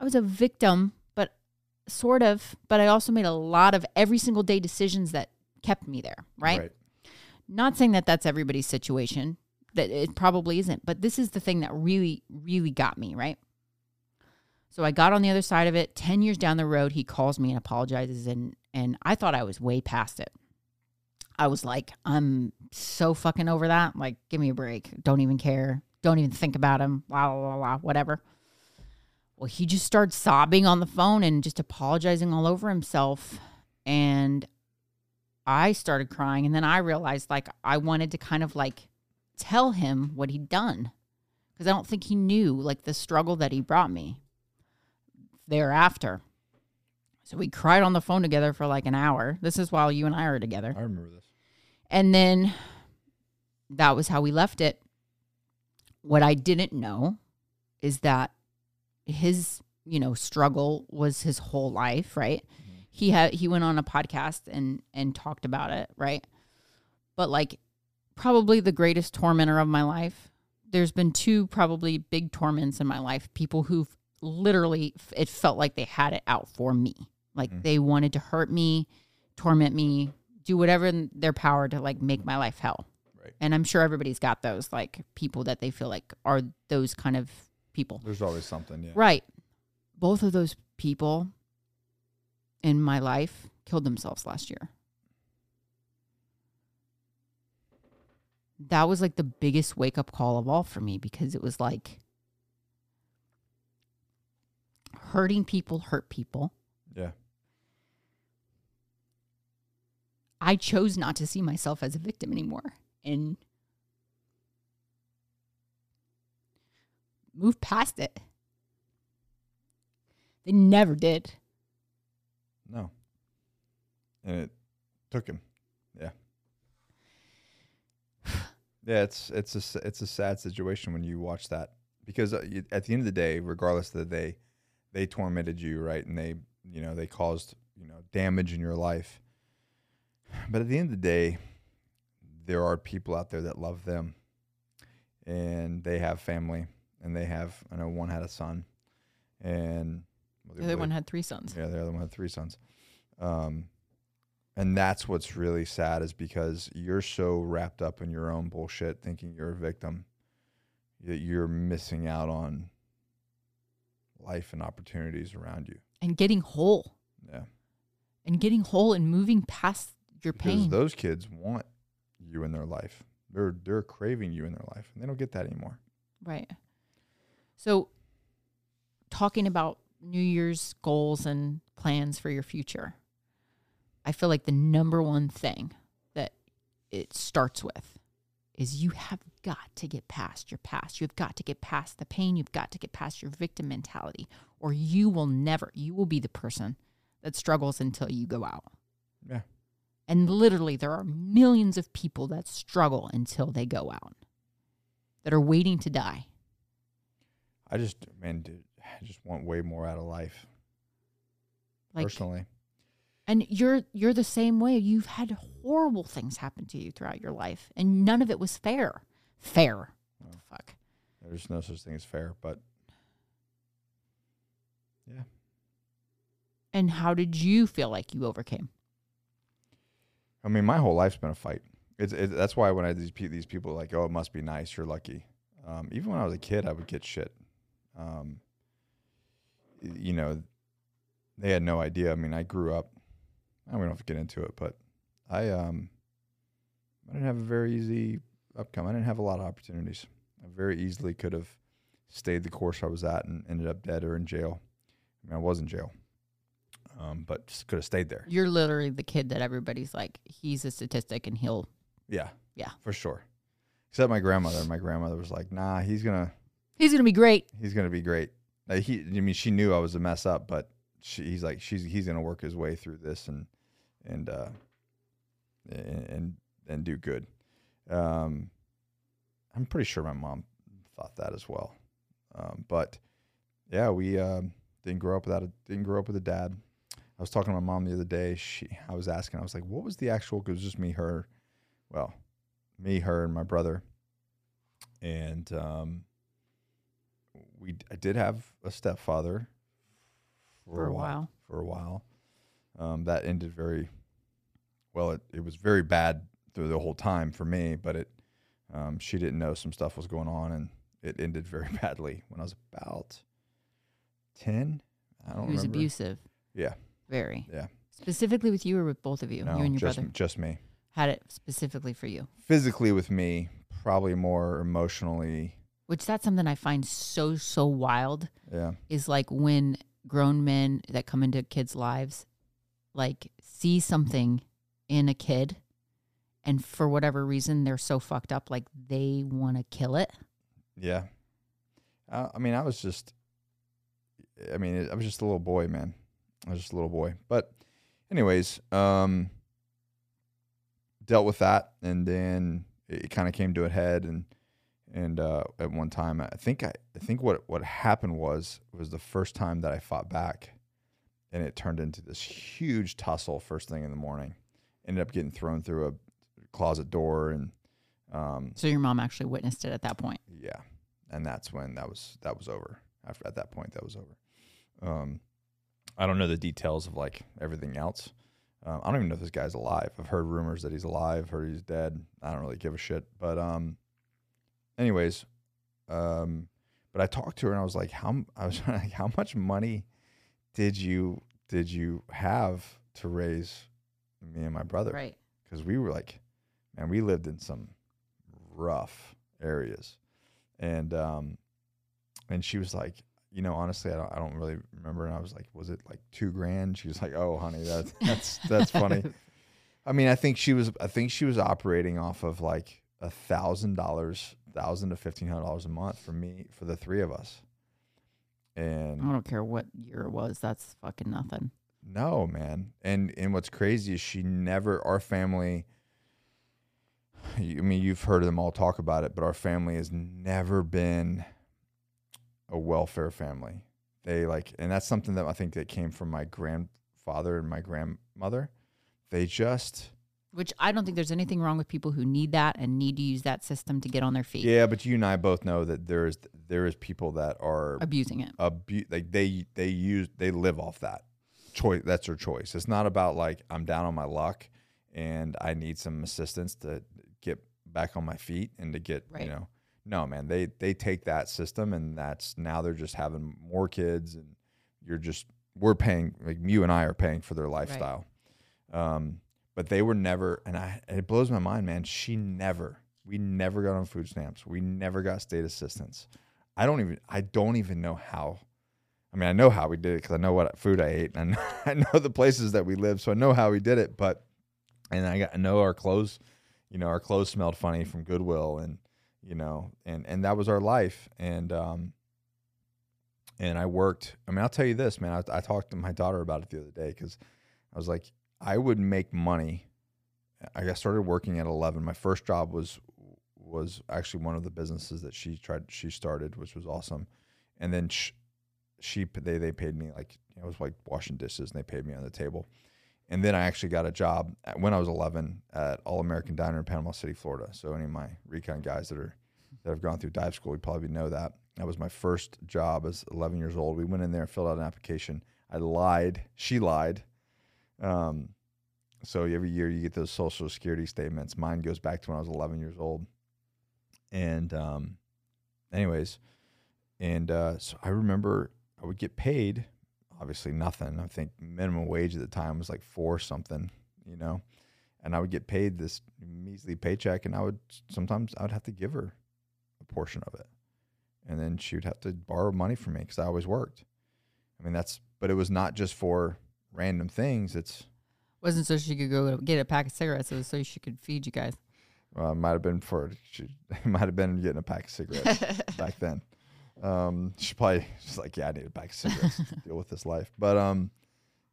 I was a victim, but sort of, but I also made a lot of every single day decisions that kept me there, right? Not saying that that's everybody's situation, that it probably isn't, but this is the thing that really, really got me, right? So I got on the other side of it. 10 years down the road, he calls me and apologizes, and I thought I was way past it. I was like, I'm so fucking over that. Like, give me a break. Don't even care. Don't even think about him. Blah, blah, blah, blah, whatever. Well, he just started sobbing on the phone and just apologizing all over himself. And I started crying. And then I realized, like, I wanted to kind of, like, tell him what he'd done. Because I don't think he knew, like, the struggle that he brought me thereafter. So we cried on the phone together for like an hour. This is while you and I are together. I remember this. And then that was how we left it. What I didn't know is that his, you know, struggle was his whole life, right? Mm-hmm. He went on a podcast and talked about it, right? But like probably the greatest tormentor of my life. There's been two probably big torments in my life. People who've literally, it felt like they had it out for me. Like they wanted to hurt me, torment me, do whatever in their power to like make my life hell. Right. And I'm sure everybody's got those like people that they feel like are those kind of people. There's always something. Yeah. Right. Both of those people in my life killed themselves last year. That was like the biggest wake up call of all for me, because it was like, hurting people hurt people. Yeah. I chose not to see myself as a victim anymore and moved past it. They never did. No. And it took him. Yeah. Yeah, it's a sad situation when you watch that, because at the end of the day, regardless of the day, they tormented you, right? And they, you know, they caused, you know, damage in your life. But at the end of the day, there are people out there that love them, and they have family, and they have, I know one had a son, and well, the other one had three sons. Yeah, the other one had three sons. And that's what's really sad, is because you're so wrapped up in your own bullshit, thinking you're a victim, that you're missing out on life and opportunities around you, and getting whole. Yeah, and getting whole and moving past your pain. Those kids want you in their life. They're craving you in their life, and they don't get that anymore. Right. So, talking about New Year's goals and plans for your future, I feel like the number one thing that it starts with is you have got to get past your past. You've got to get past the pain. You've got to get past your victim mentality, or you will never, you will be the person that struggles until you go out. Yeah. And literally there are millions of people that struggle until they go out, that are waiting to die. I just want way more out of life. Like, personally. And you're the same way. You've had horrible things happen to you throughout your life, and none of it was fair. Fair. What the fuck? There's no such thing as fair, but yeah. And how did you feel like you overcame? I mean, my whole life's been a fight. It's that's why when I had these people like, oh, it must be nice, you're lucky. Even when I was a kid, I would get shit. You know, they had no idea. I mean, I grew up. We don't have to get into it, but I didn't have a very easy upcoming. I didn't have a lot of opportunities. I very easily could have stayed the course I was at and ended up dead or in jail. I mean, I was in jail, but just could have stayed there. You're literally the kid that everybody's like, he's a statistic and he'll. Yeah. Yeah. For sure. Except my grandmother. My grandmother was like, nah, he's going to be great. He's going to be great. Like, she knew I was a mess up, but he's going to work his way through this and do good. I'm pretty sure my mom thought that as well. But yeah, we didn't grow up with a dad. I was talking to my mom the other day. I was asking, I was like, what was the actual, because it was just me, her, well, me, her, and my brother. And I did have a stepfather for a while. That ended very well. It was very bad through the whole time for me, but it, she didn't know some stuff was going on, and it ended very badly when I was about 10. I don't remember. He was abusive. Yeah. Very. Yeah. Specifically with you or with both of you? No, you and your brother? Just me. Had it specifically for you? Physically with me, probably more emotionally. Which that's something I find so, so wild. Yeah. Is like when grown men that come into kids' lives, like, see something in a kid, and for whatever reason, they're so fucked up, like, they want to kill it. Yeah. I mean, I was just a little boy, man. I was just a little boy. But anyways, dealt with that, and then it kind of came to a head, and at one time, I think what happened was the first time that I fought back, and it turned into this huge tussle first thing in the morning. Ended up getting thrown through a closet door, and so your mom actually witnessed it at that point. Yeah, and that's when that was over. At that point, that was over. I don't know the details of like everything else. I don't even know if this guy's alive. I've heard rumors that he's alive, heard he's dead. I don't really give a shit. But anyways, but I talked to her and I was like, how much money did you have to raise me and my brother? Right. Because we were like, man, we lived in some rough areas, and she was like, you know, honestly, I don't really remember. And I was like, was it like $2,000? She was like, oh, honey, that's funny. I mean, I think she was operating off of like $1,000 to $1,500 a month for the three of us. And I don't care what year it was. That's fucking nothing. No, man. And what's crazy is our family, I mean, you've heard them all talk about it, but our family has never been a welfare family. And that's something that I think that came from my grandfather and my grandmother. Which I don't think there's anything wrong with people who need that and need to use that system to get on their feet. Yeah, but you and I both know that there is people that are abusing it. Like they live off that choice. That's their choice. It's not about like I'm down on my luck and I need some assistance to get back on my feet and to get right. You know. No, man, they take that system, and that's now they're just having more kids, and we're paying, like you and I are paying for their lifestyle. Right. But they were never, and it blows my mind, man. We never got on food stamps. We never got state assistance. I don't even know how. I mean, I know how we did it because I know what food I ate, and I know the places that we lived, so I know how we did it. But, and I know our clothes, our clothes smelled funny from Goodwill, and and that was our life. And I worked, I mean, I'll tell you this, man, I talked to my daughter about it the other day, cause I was like, I would make money. I started working at 11. My first job was actually one of the businesses that she started, which was awesome. And then they paid me like, I was like washing dishes, and they paid me on the table. And then I actually got a job when I was 11 at All American Diner in Panama City, Florida. So any of my recon guys that have gone through dive school, you probably know that. That was my first job as 11 years old. We went in there and filled out an application. I lied. She lied. So every year you get those social security statements. Mine goes back to when I was 11 years old. And so I remember I would get paid. Obviously nothing. I think minimum wage at the time was like $4 something, and I would get paid this measly paycheck, and I would have to give her a portion of it. And then she would have to borrow money from me because I always worked. I mean, but it was not just for random things. It wasn't so she could go get a pack of cigarettes. It was so she could feed you guys. Well, it might have been getting a pack of cigarettes back then. She probably was like, yeah, I need a pack of cigarettes to deal with this life. But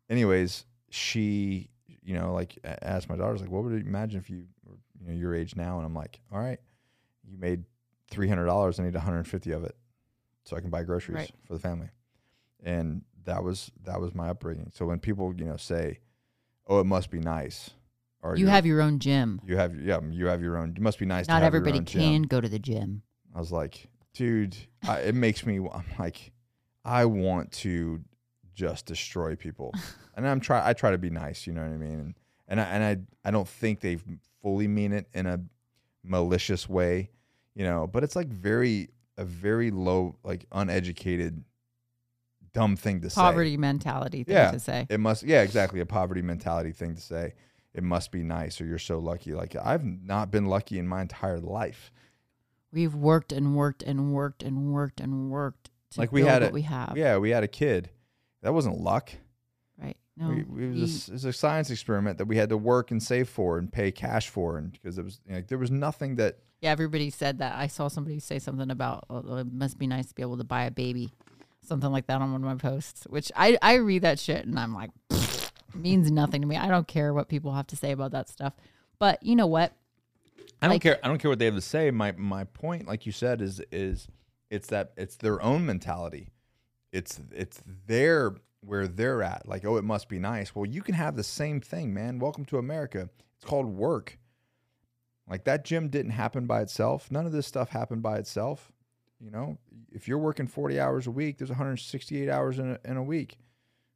anyways, she, like, asked my daughter, like, what would you imagine if you were, your age now? And I'm like, all right, you made $300. I need 150 of it so I can buy groceries for the family. And that was my upbringing. So when people, you know, say, "Oh, it must be nice," or you have your own gym. You have your own. It must be nice. Not to have everybody can go to the gym. I was like, dude, it makes me. I'm like, I want to just destroy people, and I try to be nice. You know what I mean? And I don't think they fully mean it in a malicious way, you know. But it's like a very low, like uneducated, dumb thing to say. Poverty mentality thing to say. It must, exactly, a poverty mentality thing to say. It must be nice, or you're so lucky. Like, I've not been lucky in my entire life. We've worked and worked and worked and worked and worked to like build what we have. Yeah, we had a kid. That wasn't luck. Right. No. It was a science experiment that we had to work and save for and pay cash for, and because it was, you know, there was nothing that. Yeah, everybody said that. I saw somebody say something about, oh, it must be nice to be able to buy a baby, something like that on one of my posts, which I read that shit and I'm like, it means nothing to me. I don't care what people have to say about that stuff. But you know what? I don't care what they have to say. My point, like you said, is it's that it's their own mentality. It's their where they're at. Like, oh, it must be nice. Well, you can have the same thing, man. Welcome to America. It's called work. Like, that gym didn't happen by itself. None of this stuff happened by itself. You know, if you're working 40 hours a week, there's 168 hours in a week.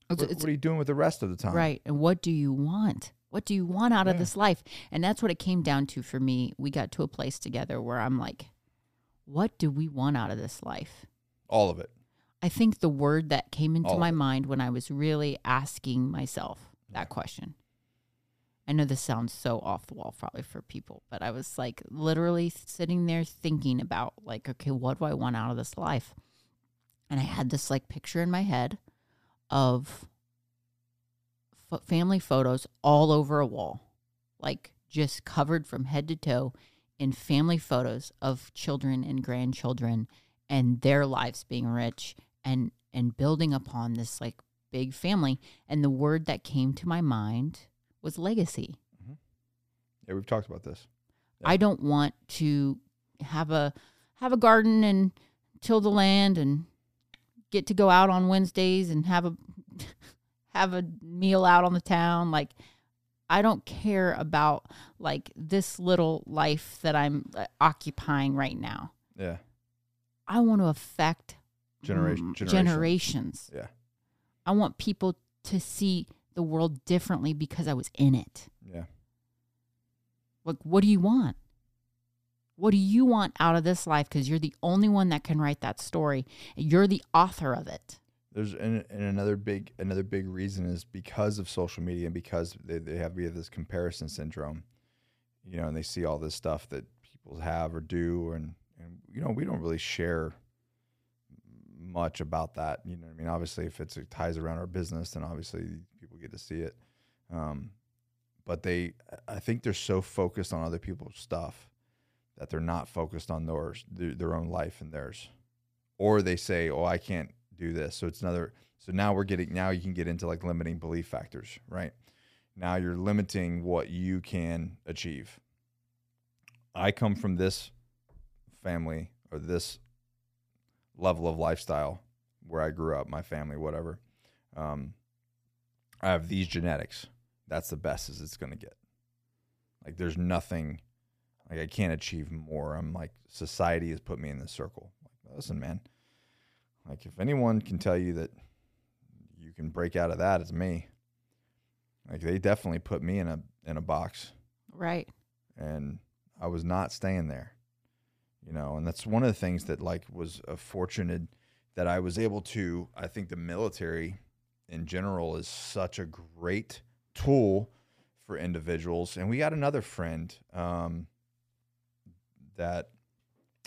What are you doing with the rest of the time? Right. And what do you want? What do you want out of this life? And that's what it came down to for me. We got to a place together where I'm like, what do we want out of this life? All of it. I think the word that came into my mind when I was really asking myself that question. I know this sounds so off the wall probably for people, but I was like literally sitting there thinking about like, okay, what do I want out of this life? And I had this like picture in my head of family photos all over a wall, like just covered from head to toe in family photos of children and grandchildren and their lives being rich and building upon this like big family. And the word that came to my mind was legacy. Mm-hmm. Yeah, we've talked about this. Yeah. I don't want to have a garden and till the land and get to go out on Wednesdays and have a meal out on the town. Like, I don't care about like this little life that I'm occupying right now. Yeah. I want to affect generations. Yeah. I want people to see the world differently because I was in it. Yeah. Like, what do you want? What do you want out of this life? Because you're the only one that can write that story. You're the author of it. There's and another big reason is because of social media and because they have this comparison syndrome, you know, and they see all this stuff that people have or do, and you know, we don't really share much about that. You know what I mean? Obviously, if it ties around our business, then obviously people get to see it. But I think they're so focused on other people's stuff that they're not focused on their own life and theirs. Or they say, oh, I can't do this. So it's another, now you can get into like limiting belief factors, right? Now you're limiting what you can achieve. I come from this family or this level of lifestyle where I grew up, my family, whatever. I have these genetics. That's the best as it's going to get. Like, there's nothing, like, I can't achieve more. I'm like, society has put me in this circle. Like, listen, man, like, if anyone can tell you that you can break out of that, it's me. Like, they definitely put me in a box. Right. And I was not staying there. You know, and that's one of the things that like was fortunate that I was able to. I think the military in general is such a great tool for individuals. And we got another friend that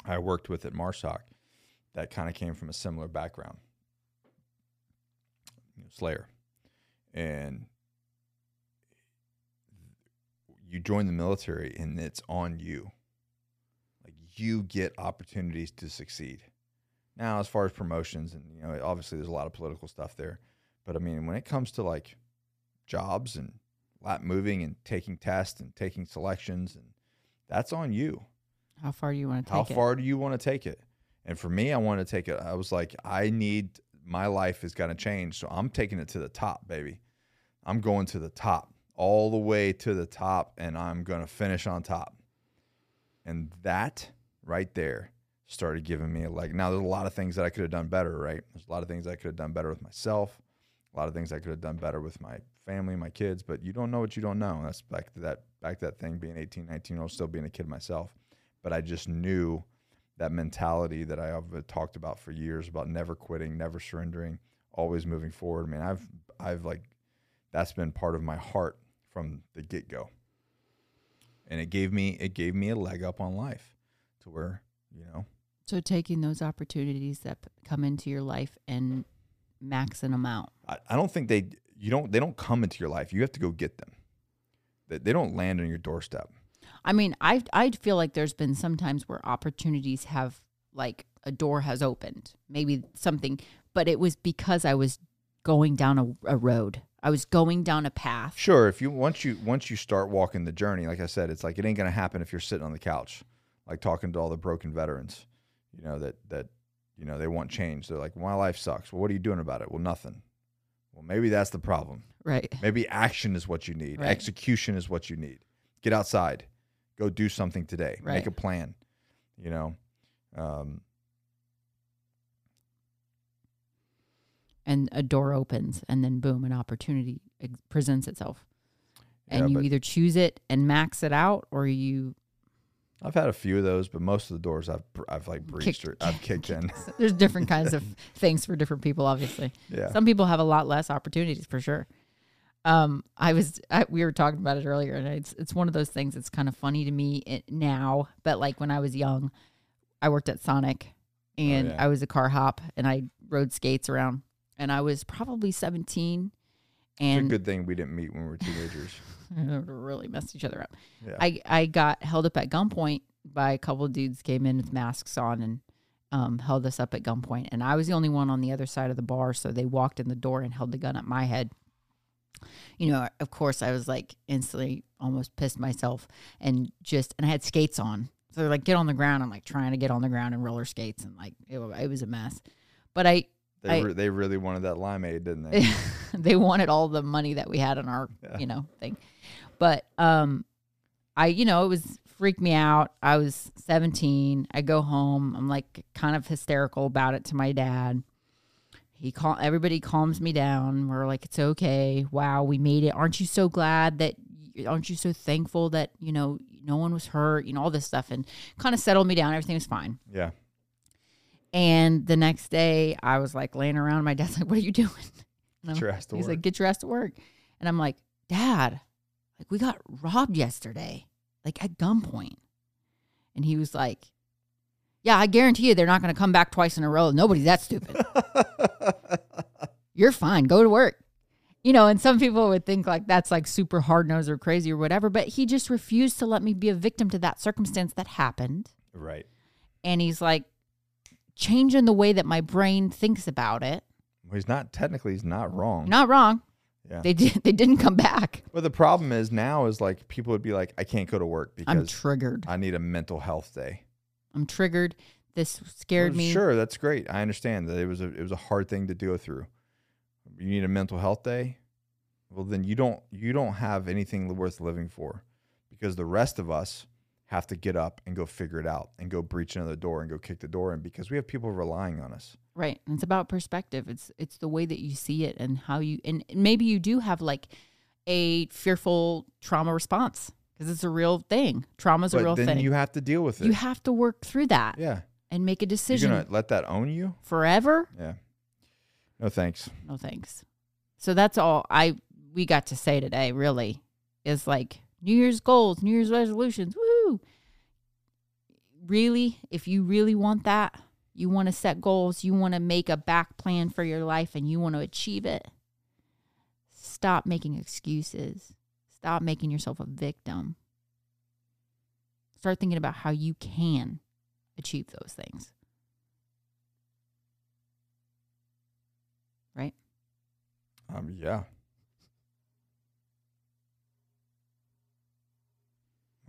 I worked with at MARSOC that kind of came from a similar background, you know, Slayer. And you join the military and it's on you. You get opportunities to succeed. Now, as far as promotions and, you know, obviously there's a lot of political stuff there, but I mean, when it comes to like jobs and lot moving and taking tests and taking selections, and that's on you. How far do you want to take it? And for me, I want to take it. I was like, I need my life is going to change. So I'm taking it to the top, baby. I'm going to the top, all the way to the top, and I'm going to finish on top. And that right there started giving me a leg. Now, there's a lot of things that I could have done better, right? There's a lot of things I could have done better with myself, a lot of things I could have done better with my family, my kids, but you don't know what you don't know. And that's back to that thing, being 18, 19-year-old, still being a kid myself. But I just knew that mentality that I have talked about for years about never quitting, never surrendering, always moving forward. I mean, I've like, that's been part of my heart from the get-go. And it gave me a leg up on life to where, you know. So taking those opportunities that come into your life and maxing them out. I don't think they don't come into your life. You have to go get them. They don't land on your doorstep. I mean, I feel like there's been some times where opportunities have, like, a door has opened, maybe something, but it was because I was going down a road. I was going down a path. Sure, if you once you start walking the journey, like I said, it's like it ain't gonna happen if you're sitting on the couch, like talking to all the broken veterans, you know, that you know, they want change. They're like, my life sucks. Well, what are you doing about it? Well, nothing. Well, maybe that's the problem. Right. Maybe action is what you need. Right. Execution is what you need. Get outside. Go do something today. Right. Make a plan. You know. And a door opens, and then boom, an opportunity presents itself. And you either choose it and max it out, or you... I've had a few of those, but most of the doors I've like breached or I've kicked in. There's different kinds of things for different people, obviously. Yeah. Some people have a lot less opportunities, for sure. We were talking about it earlier, and it's one of those things that's kind of funny to me now, but like when I was young, I worked at Sonic, and I was a car hop, and I rode skates around. And I was probably 17. And it's a good thing we didn't meet when we were teenagers. Really messed each other up. Yeah. I got held up at gunpoint by a couple of dudes, came in with masks on and held us up at gunpoint. And I was the only one on the other side of the bar, so they walked in the door and held the gun at my head. You know, of course, I was like instantly almost pissed myself and I had skates on. So they're like, get on the ground. I'm like trying to get on the ground and roller skates, and like it was a mess. But They really wanted that limeade, didn't they? They wanted all the money that we had on our, you know, thing. But it was freaked me out. I was 17. I go home. I'm like kind of hysterical about it to my dad. Everybody calms me down. We're like, it's okay. Wow, we made it. Aren't you so glad that? Aren't you so thankful that, you know, no one was hurt? You know, all this stuff, and kind of settled me down. Everything was fine. Yeah. And the next day, I was like laying around, and my dad's like, what are you doing? And he's like, get your ass to work. And I'm like, Dad, like we got robbed yesterday, like at gunpoint. And he was like, yeah, I guarantee you they're not going to come back twice in a row. Nobody's that stupid. You're fine. Go to work. You know, and some people would think like that's like super hard-nosed or crazy or whatever, but he just refused to let me be a victim to that circumstance that happened. Right. And he's like, changing the way that my brain thinks about it. Well, he's not wrong. Not wrong. Yeah. They didn't come back. Well, the problem is now is like people would be like, I can't go to work because I'm triggered. I need a mental health day. I'm triggered. This scared me. Sure, that's great. I understand that it was a hard thing to go through. You need a mental health day? Well, then you don't have anything worth living for, because the rest of us have to get up and go figure it out and go breach another door and go kick the door in, because we have people relying on us. Right. And it's about perspective. It's the way that you see it and how you, and maybe you do have like a fearful trauma response, because it's a real thing. Trauma's a real thing. Then you have to deal with it. You have to work through that. Yeah. And make a decision. You're going to let that own you? Forever? Yeah. No thanks. No thanks. So that's all we got to say today, really, is like New Year's goals, New Year's resolutions. Woo! Really, if you really want that, you want to set goals, you want to make a back plan for your life, and you want to achieve it, stop making excuses. Stop making yourself a victim. Start thinking about how you can achieve those things. Right? Yeah.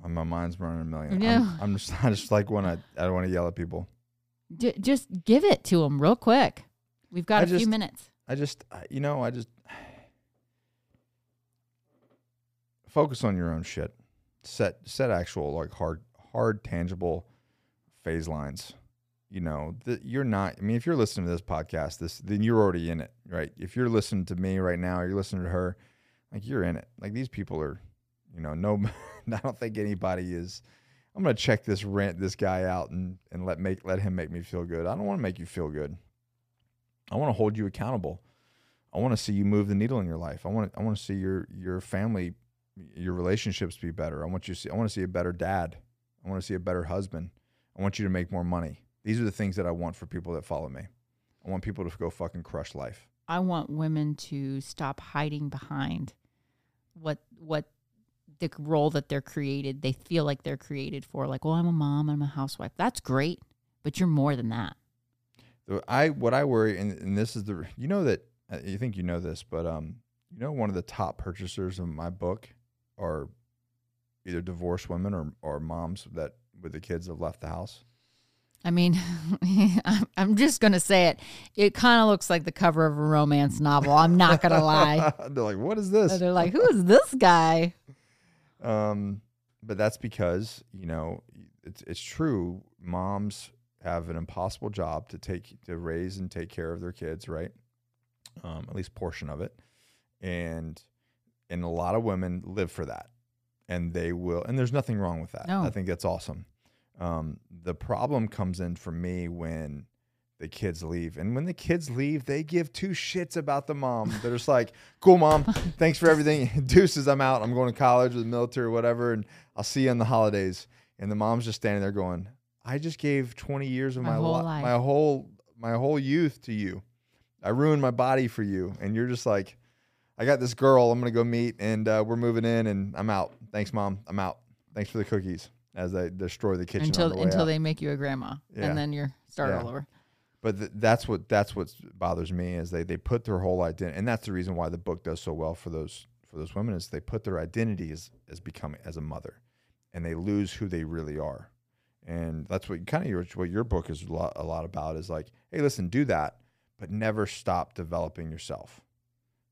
My mind's running a million. Yeah. I just like I don't want to yell at people. Just give it to them real quick. We've got a few minutes. I just focus on your own shit. Set actual, like, hard tangible phase lines. You know, you're not, I mean, if you're listening to this podcast, then you're already in it, right? If you're listening to me right now, you're listening to her, like, you're in it. Like, these people are, you know, no, I don't think anybody is, I'm going to check this guy out and let him make me feel good. I don't want to make you feel good. I want to hold you accountable. I want to see you move the needle in your life. I want to see your family, your relationships be better. I want to see a better dad. I want to see a better husband. I want you to make more money. These are the things that I want for people that follow me. I want people to go fucking crush life. I want women to stop hiding behind what the role that they're created. They feel like they're created for. Like, well, I'm a mom, I'm a housewife. That's great, but you're more than that. What I worry, and this is the, you know that, you think you know this, but you know, one of the top purchasers of my book are either divorced women or moms that with the kids have left the house. I mean, I'm just going to say it. It kind of looks like the cover of a romance novel. I'm not going to lie. They're like, what is this? They're like, who is this guy? But that's because, you know, it's true. Moms have an impossible job to raise and take care of their kids, right? At least portion of it. And a lot of women live for that. And they will. And there's nothing wrong with that. No. I think that's awesome. The problem comes in for me when the kids leave. And when the kids leave, they give two shits about the mom. They're just like, cool, mom. Thanks for everything. Deuces, I'm out. I'm going to college or the military or whatever. And I'll see you on the holidays. And the mom's just standing there going, I just gave 20 years of my life. My whole youth to you. I ruined my body for you. And you're just like, I got this girl I'm going to go meet, and we're moving in, and I'm out. Thanks, mom. I'm out. Thanks for the cookies. As they destroy the kitchen until they make you a grandma, and then you're start all over. But that's what bothers me is they put their whole identity, and that's the reason why the book does so well for those women is they put their identity as becoming as a mother, and they lose who they really are, and that's what kind of your book is a lot about is like, hey, listen, do that, but never stop developing yourself,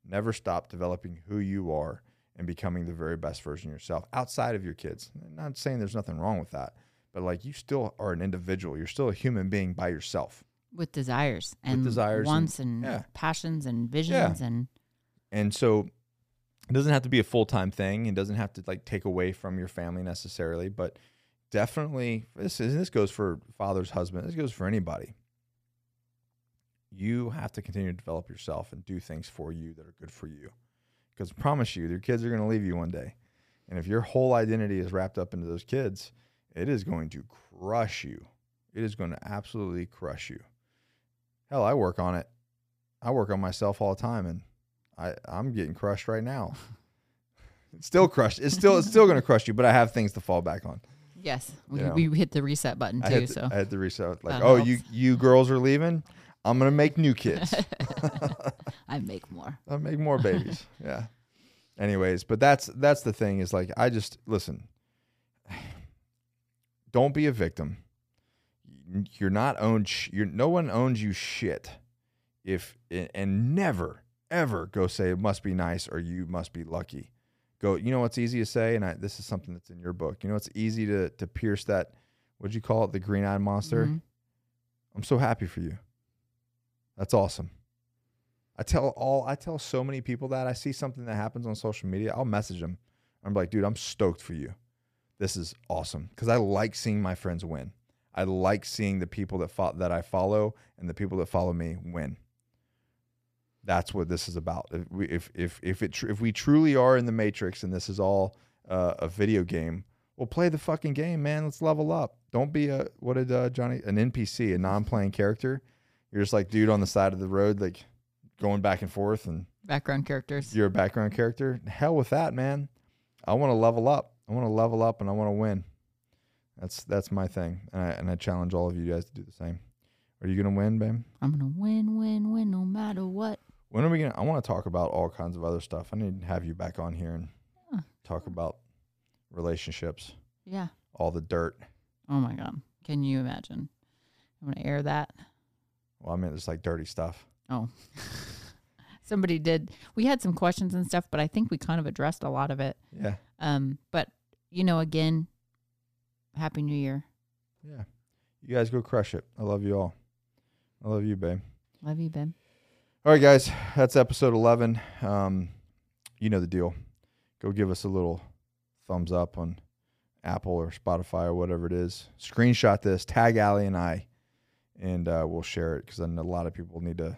never stop developing who you are. And becoming the very best version of yourself outside of your kids. I'm not saying there's nothing wrong with that, but like you still are an individual. You're still a human being by yourself. With desires and wants and passions and visions. Yeah. And so it doesn't have to be a full-time thing. It doesn't have to like take away from your family necessarily, but definitely this goes for fathers, husbands. This goes for anybody. You have to continue to develop yourself and do things for you that are good for you. Because I promise you, your kids are going to leave you one day. And if your whole identity is wrapped up into those kids, it is going to crush you. It is going to absolutely crush you. Hell, I work on it. I work on myself all the time, and I'm getting crushed right now. It's still crushed. It's still going to crush you, but I have things to fall back on. Yes. We hit the reset button, too. I hit the reset. Like, oh, you girls are leaving? I'm going to make new kids. I make more babies. Yeah. Anyways, but that's the thing is like, I just, listen, don't be a victim. You're not owned. No one owns you shit. And never, ever go say it must be nice or you must be lucky. Go, you know what's easy to say? And this is something that's in your book. You know, it's easy to pierce that, what'd you call it? The green-eyed monster. Mm-hmm. I'm so happy for you. That's awesome. I tell so many people that I see something that happens on social media, I'll message them. I'm like, dude, I'm stoked for you. This is awesome. Because I like seeing my friends win. I like seeing the people that I follow and the people that follow me win. That's what this is about. If we truly are in the Matrix and this is all a video game, well, play the fucking game, man. Let's level up. Don't be an NPC, a non-playing character. You're just like dude on the side of the road, like going back and forth and background characters. You're a background character. Hell with that, man. I want to level up. I want to level up and I want to win. That's my thing. And I challenge all of you guys to do the same. Are you going to win, babe? I'm going to win no matter what. When are we going to? I want to talk about all kinds of other stuff. I need to have you back on here and talk about relationships. Yeah. All the dirt. Oh my God. Can you imagine? I'm going to air that. Well, I mean, it's like dirty stuff. Oh, somebody did. We had some questions and stuff, but I think we kind of addressed a lot of it. Yeah. But you know, again, Happy New Year. Yeah. You guys go crush it. I love you all. I love you, babe. Love you, babe. All right, guys. That's episode 11. You know the deal. Go give us a little thumbs up on Apple or Spotify or whatever it is. Screenshot this. Tag Allie and I. And we'll share it because I know a lot of people need to.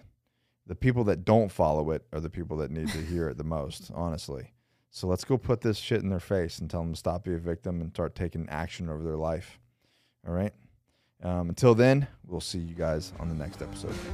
The people that don't follow it are the people that need to hear it the most, honestly. So let's go put this shit in their face and tell them to stop being a victim and start taking action over their life. All right? Until then, we'll see you guys on the next episode.